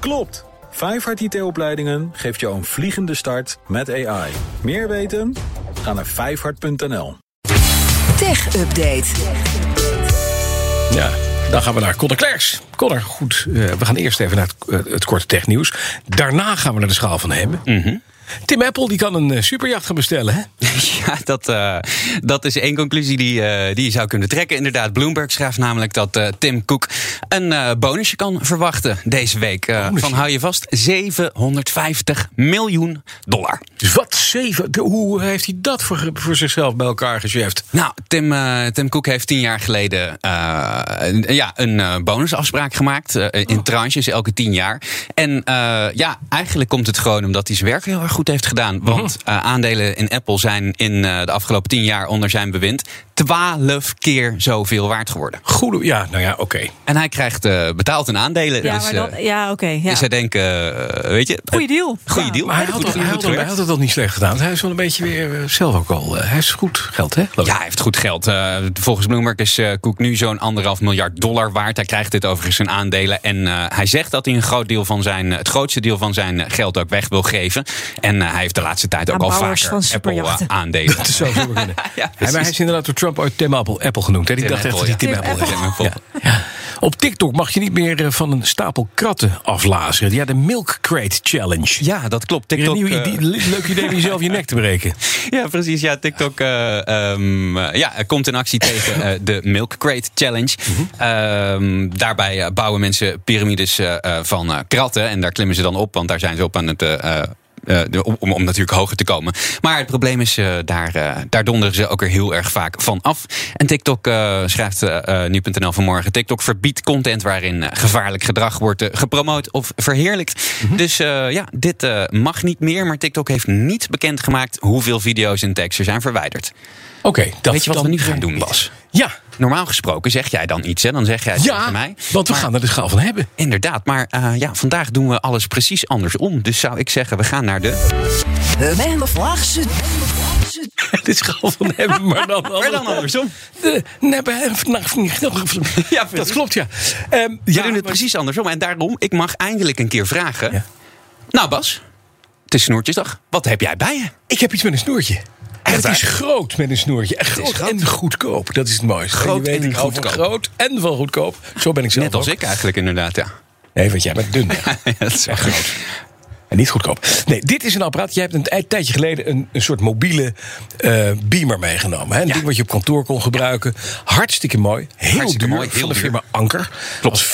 Klopt! 5hart IT-opleidingen geeft jou een vliegende start met AI. Meer weten? Ga naar 5hart.nl. Tech Update. Ja, dan gaan we naar Conor Klerks. Conor, goed. We gaan eerst even naar het korte technieuws. Daarna gaan we naar de schaal van Hemmen. Mm-hmm. Tim Apple die kan een superjacht gaan bestellen, hè? Ja, dat is één conclusie die je zou kunnen trekken. Inderdaad, Bloomberg schrijft namelijk dat Tim Cook een bonusje kan verwachten deze week. Van hou je vast, $750 miljoen. Dus wat? Hoe heeft hij dat voor zichzelf bij elkaar geschaft? Nou, Tim Cook heeft 10 jaar geleden een bonusafspraak gemaakt. In tranches, elke 10 jaar. En eigenlijk komt het gewoon omdat hij zijn werk heel erg goed heeft gedaan. Want aandelen in Apple zijn in de afgelopen 10 jaar onder zijn bewind 12 keer zoveel waard geworden. Goed, ja, nou ja, oké. Okay. En hij krijgt betaald in aandelen. Ja, dus, oké. Dus hij denkt, weet je... Goeie deal. Goeie deal. Maar hij had het al niet slecht gedaan. Hij is wel een beetje weer zelf ook al... hij heeft goed geld, hè? Ja, hij heeft goed geld. Volgens Bloomberg is Cook nu zo'n $1,5 miljard waard. Hij krijgt dit overigens in aandelen. En hij zegt dat hij het grootste deel van zijn geld ook weg wil geven. En hij heeft de laatste tijd ook al vaker Apple-aandelen. Dat zou zo kunnen. Ja, maar hij is inderdaad door Trump uit Tim Apple genoemd. Hè? Ik dacht echt dat hij Tim Apple is. Ja. Op TikTok mag je niet meer van een stapel kratten aflazen. Ja, de Milk Crate Challenge. Ja, dat klopt. TikTok, een leuk idee om jezelf je nek te breken. Ja, precies. Ja, TikTok komt in actie tegen de Milk Crate Challenge. Daarbij bouwen mensen piramides van kratten. En daar klimmen ze dan op, want daar zijn ze op aan het... om natuurlijk hoger te komen. Maar het probleem is, daar donderen ze ook weer heel erg vaak van af. En TikTok schrijft nu.nl vanmorgen... TikTok verbiedt content waarin gevaarlijk gedrag wordt gepromoot of verheerlijkt. Mm-hmm. Dus dit mag niet meer. Maar TikTok heeft niet bekendgemaakt hoeveel video's en teksten zijn verwijderd. Oké, dat weet je wat we nu gaan doen, Bas? Ja. Normaal gesproken zeg jij dan iets, hè? Dan zeg jij het tegen mij. Want we gaan er de schaal van hebben. Inderdaad, maar vandaag doen we alles precies andersom. Dus zou ik zeggen, we gaan naar de schaal van hebben, maar dan andersom. Ja, dat klopt, ja. We doen het precies andersom. En daarom, ik mag eindelijk een keer vragen. Ja. Nou Bas, het is Snoertjesdag. Wat heb jij bij je? Ik heb iets met een snoertje. Het is groot met een snoertje. Groot en goedkoop, dat is het mooiste. Groot en van goedkoop. Zo ben ik zelf. Net als ik eigenlijk inderdaad, ja. Nee, want jij bent dun. Ja, dat is echt groot. En niet goedkoop. Nee, dit is een apparaat. Jij hebt een tijdje geleden een soort mobiele beamer meegenomen. Hè? Een ding wat je op kantoor kon gebruiken. Hartstikke mooi. Heel duur, van de firma Anker. Dat was €500.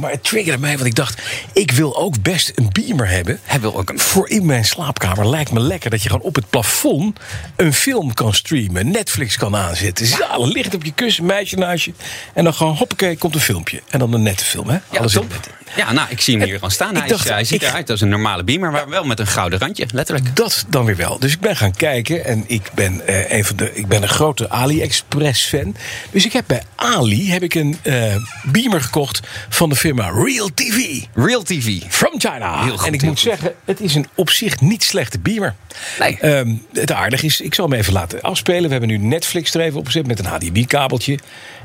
Maar het triggerde mij, want ik dacht... ik wil ook best een beamer hebben. Hij wil ook voor in mijn slaapkamer. Lijkt me lekker dat je gewoon op het plafond... een film kan streamen, Netflix kan aanzetten. Zalen, licht op je kussen, meisje naast je. En dan gewoon, hoppakee, komt een filmpje. En dan een nette film, hè? Alles in bed. Ja, nou, ik zie hem hier gaan staan. Hij ziet eruit als een normale beamer, maar wel met een gouden randje, letterlijk. Dat dan weer wel. Dus ik ben gaan kijken en ik ben een grote AliExpress-fan. Dus ik heb bij Ali een beamer gekocht van de firma Real TV. Real TV. From China. Heel goed, en ik moet zeggen, het is een op zich niet slechte beamer. Nee. Het aardige is, ik zal hem even laten afspelen. We hebben nu Netflix er even opgezet met een HDMI-kabeltje.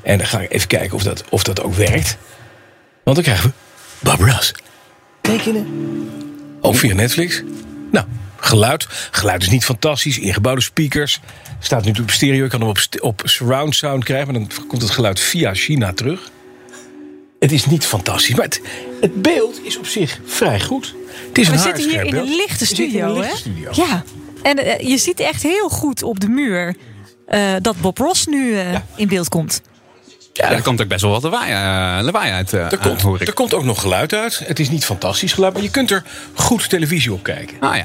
En dan ga ik even kijken of dat ook werkt. Want dan krijgen we Bob Ross. Tekenen. Ook via Netflix. Nou, geluid. Geluid is niet fantastisch. Ingebouwde speakers. Staat nu op stereo. Je kan hem op surround sound krijgen. Maar dan komt het geluid via China terug. Het is niet fantastisch. Maar het beeld is op zich vrij goed. Het is zitten hier in een lichte studio. Ja, en je ziet echt heel goed op de muur... dat Bob Ross nu in beeld komt. Ja, er komt ook best wel wat lawaai uit, hoor ik. Er komt ook nog geluid uit. Het is niet fantastisch geluid, maar je kunt er goed televisie op kijken. Ah ja.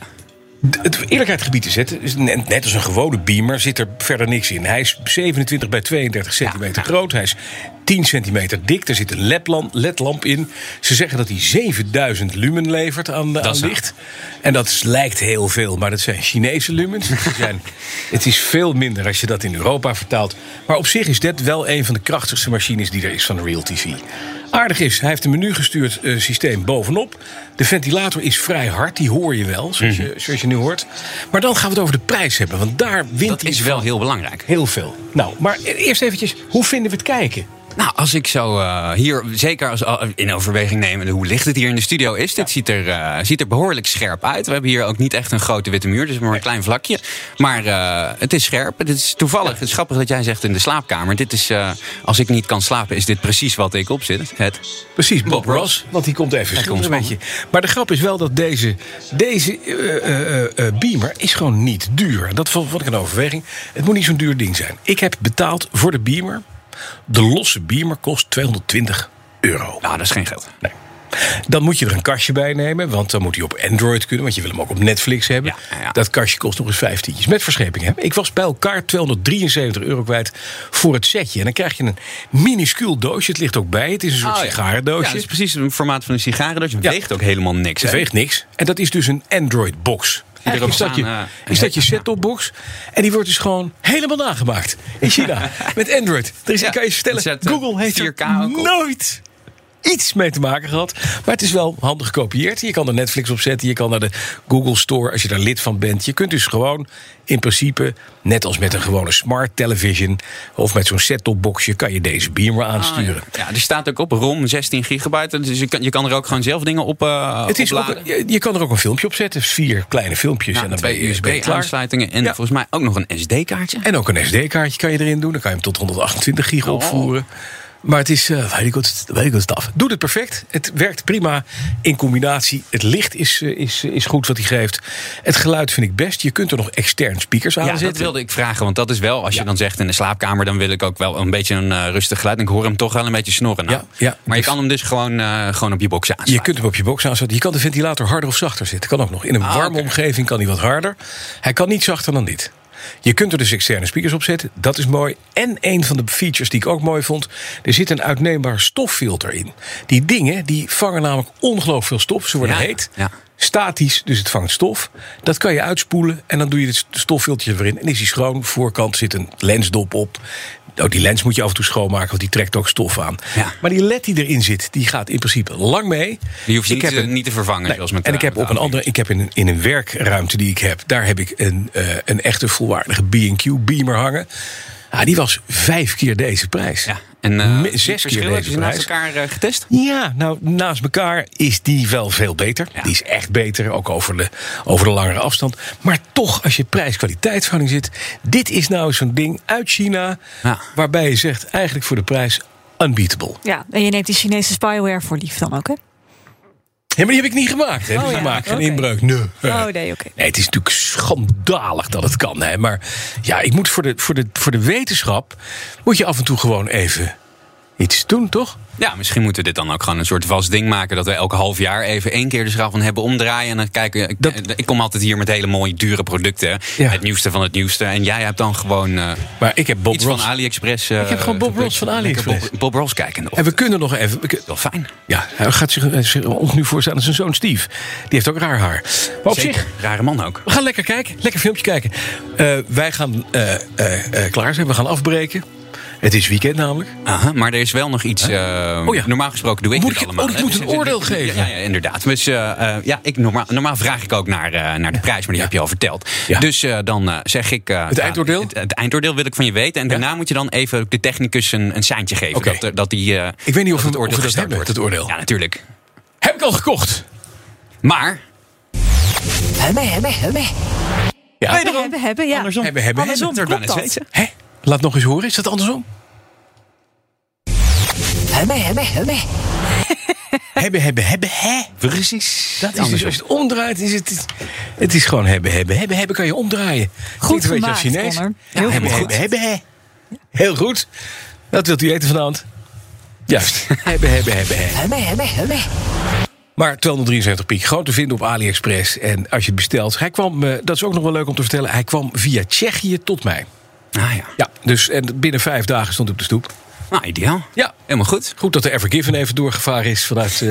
Het eerlijkheidsgebied is het. Net als een gewone beamer zit er verder niks in. Hij is 27 bij 32 centimeter groot. Hij is 10 centimeter dik. Er zit een ledlamp in. Ze zeggen dat hij 7000 lumen levert aan licht. En dat lijkt heel veel, maar dat zijn Chinese lumens. Het is veel minder als je dat in Europa vertaalt. Maar op zich is dit wel een van de krachtigste machines die er is van Real TV. Aardig is, hij heeft een menugestuurd systeem bovenop. De ventilator is vrij hard, die hoor je wel, zoals je nu hoort. Maar dan gaan we het over de prijs hebben, want daar wint hij. Dat is wel heel belangrijk. Heel veel. Nou, maar eerst eventjes, hoe vinden we het kijken? Nou, als ik zo hier, zeker als in overweging nemen hoe licht het hier in de studio is. Dit ziet er behoorlijk scherp uit. We hebben hier ook niet echt een grote witte muur, dus maar een klein vlakje. Maar het is scherp. Het is toevallig, het is grappig dat jij zegt in de slaapkamer. Dit is, als ik niet kan slapen, is dit precies wat ik opzit. Precies, Bob Ross. Want die komt even schilderen met je. Maar de grap is wel dat deze beamer is gewoon niet duur. Dat vond ik een overweging. Het moet niet zo'n duur ding zijn. Ik heb betaald voor de beamer. De losse beamer kost €220. Nou, dat is geen geld. Nee. Dan moet je er een kastje bij nemen, want dan moet hij op Android kunnen, want je wil hem ook op Netflix hebben. Ja. Dat kastje kost nog eens €15. Met verscheping, hè? Ik was bij elkaar €273 kwijt voor het setje. En dan krijg je een minuscuul doosje. Het ligt ook bij. Het is een soort sigarendoosje. Ja, het is precies het formaat van een sigarendoosje. Het weegt ook helemaal niks. Het weegt niks. En dat is dus een Android-box. Is dat je set-top-box? En die wordt dus gewoon helemaal nagemaakt in China met Android. Ik kan je vertellen, Google heeft er nooit iets mee te maken gehad. Maar het is wel handig gekopieerd. Je kan er Netflix op zetten, je kan naar de Google Store als je daar lid van bent. Je kunt dus gewoon in principe, net als met een gewone smart television of met zo'n set-top boxje, kan je deze beamer aansturen. Ja, er staat ook op ROM 16 gigabyte. Dus je kan er ook gewoon zelf dingen op opladen. Je kan er ook een filmpje op zetten. 4 kleine filmpjes. En dan ben je USB-aansluitingen. En volgens mij ook nog een SD-kaartje. En ook een SD-kaartje kan je erin doen. Dan kan je hem tot 128 giga opvoeren. Maar het is, weet ik wat het af. Doet het perfect. Het werkt prima in combinatie. Het licht is goed wat hij geeft. Het geluid vind ik best. Je kunt er nog extern speakers aan zetten. Ja, dat wilde ik vragen. Want dat is wel, als je dan zegt in de slaapkamer, dan wil ik ook wel een beetje een rustig geluid. En ik hoor hem toch wel een beetje snorren. Nou. Ja, maar je kan hem dus gewoon op je box aansluiten. Je kunt hem op je box aansluiten. Je kan de ventilator harder of zachter zetten. Kan ook nog. In een warme omgeving kan hij wat harder. Hij kan niet zachter dan dit. Je kunt er dus externe speakers op zetten, dat is mooi. En een van de features die ik ook mooi vond, er zit een uitneembaar stoffilter in. Die dingen die vangen namelijk ongelooflijk veel stof, ze worden heet. Ja. Statisch, dus het vangt stof. Dat kan je uitspoelen en dan doe je het stoffiltje erin. En is die schoon, voorkant zit een lensdop op. Ook die lens moet je af en toe schoonmaken, want die trekt ook stof aan. Ja. Maar die LED die erin zit, die gaat in principe lang mee. Die hoef je niet te vervangen. Nee. Zoals met en ik heb in een werkruimte die ik heb, daar heb ik een echte volwaardige B&Q beamer hangen. Ja, die was 5 keer deze prijs. Ja. En 6 keer deze prijs. Naast elkaar getest? Ja, nou, naast elkaar is die wel veel beter. Ja. Die is echt beter, ook over de langere afstand. Maar toch, als je prijs-kwaliteitsverhouding zit, dit is nou zo'n ding uit China, waarbij je zegt, eigenlijk voor de prijs unbeatable. Ja, en je neemt die Chinese spyware voor lief dan ook, hè? Ja, maar die heb ik niet gemaakt. Hè? Een inbreuk. Nee. Nee, het is natuurlijk schandalig dat het kan. Hè? Maar ja, ik moet voor de wetenschap moet je af en toe gewoon even iets doen, toch? Ja, misschien moeten we dit dan ook gewoon een soort vast ding maken, dat we elke half jaar even 1 keer de schaal van hebben omdraaien en dan kijken. Ik kom altijd hier met hele mooie, dure producten. Ja. Het nieuwste van het nieuwste. En jij hebt dan gewoon maar ik heb Bob iets Ross van AliExpress. Ik heb gewoon Bob Ross van AliExpress. Bob Ross kijken. En we kunnen nog even. Wel fijn. Ja, hij gaat zich ons nu voorstellen als zijn zoon Steve. Die heeft ook raar haar. Maar op zich, rare man ook. We gaan lekker kijken. Lekker filmpje kijken. Wij gaan klaar zijn. We gaan afbreken. Het is weekend namelijk. Aha, maar er is wel nog iets. Normaal gesproken doe ik het allemaal. Ik moet een oordeel geven. Ja, inderdaad. Dus, normaal vraag ik ook naar de prijs, maar die heb je al verteld. Ja. Dus dan zeg ik het eindoordeel? Het eindoordeel wil ik van je weten. En daarna moet je dan even de technicus een seintje geven. Okay. Dat die, ik weet niet of het oordeel gestart wordt. Het oordeel. Ja, natuurlijk. Heb ik al gekocht. Maar. Hebben. Ja. Hebben. Ja. Andersom. Klopt. Laat nog eens horen, is dat andersom? Hebben. Hebben. Precies. Dat is dus, als je het omdraait, is het is gewoon hebben. Hebben kan je omdraaien. Goed gemaakt, als Chinees. Connor. Heel goed. Hebben. Heel goed. Dat wilt u eten vanavond. Juist. Hebben. Maar 273 piek, groot te vinden op AliExpress. En als je het bestelt. Hij kwam, dat is ook nog wel leuk om te vertellen, hij kwam via Tsjechië tot mij. Ah ja. Ja, dus en binnen 5 dagen stond hij op de stoep. Nou, ideaal. Ja. Helemaal goed. Goed dat de Ever Given even doorgevaren is vanuit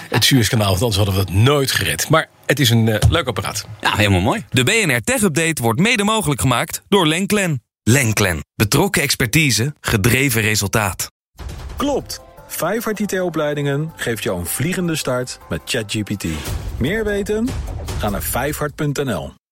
het Zuiderkanaal. Want anders hadden we het nooit gered. Maar het is een leuk apparaat. Ja, helemaal mooi. De BNR Tech Update wordt mede mogelijk gemaakt door Lenklen. Lenklen. Betrokken expertise, gedreven resultaat. Klopt. 5hart IT-opleidingen geeft jou een vliegende start met ChatGPT. Meer weten? Ga naar 5hart.nl.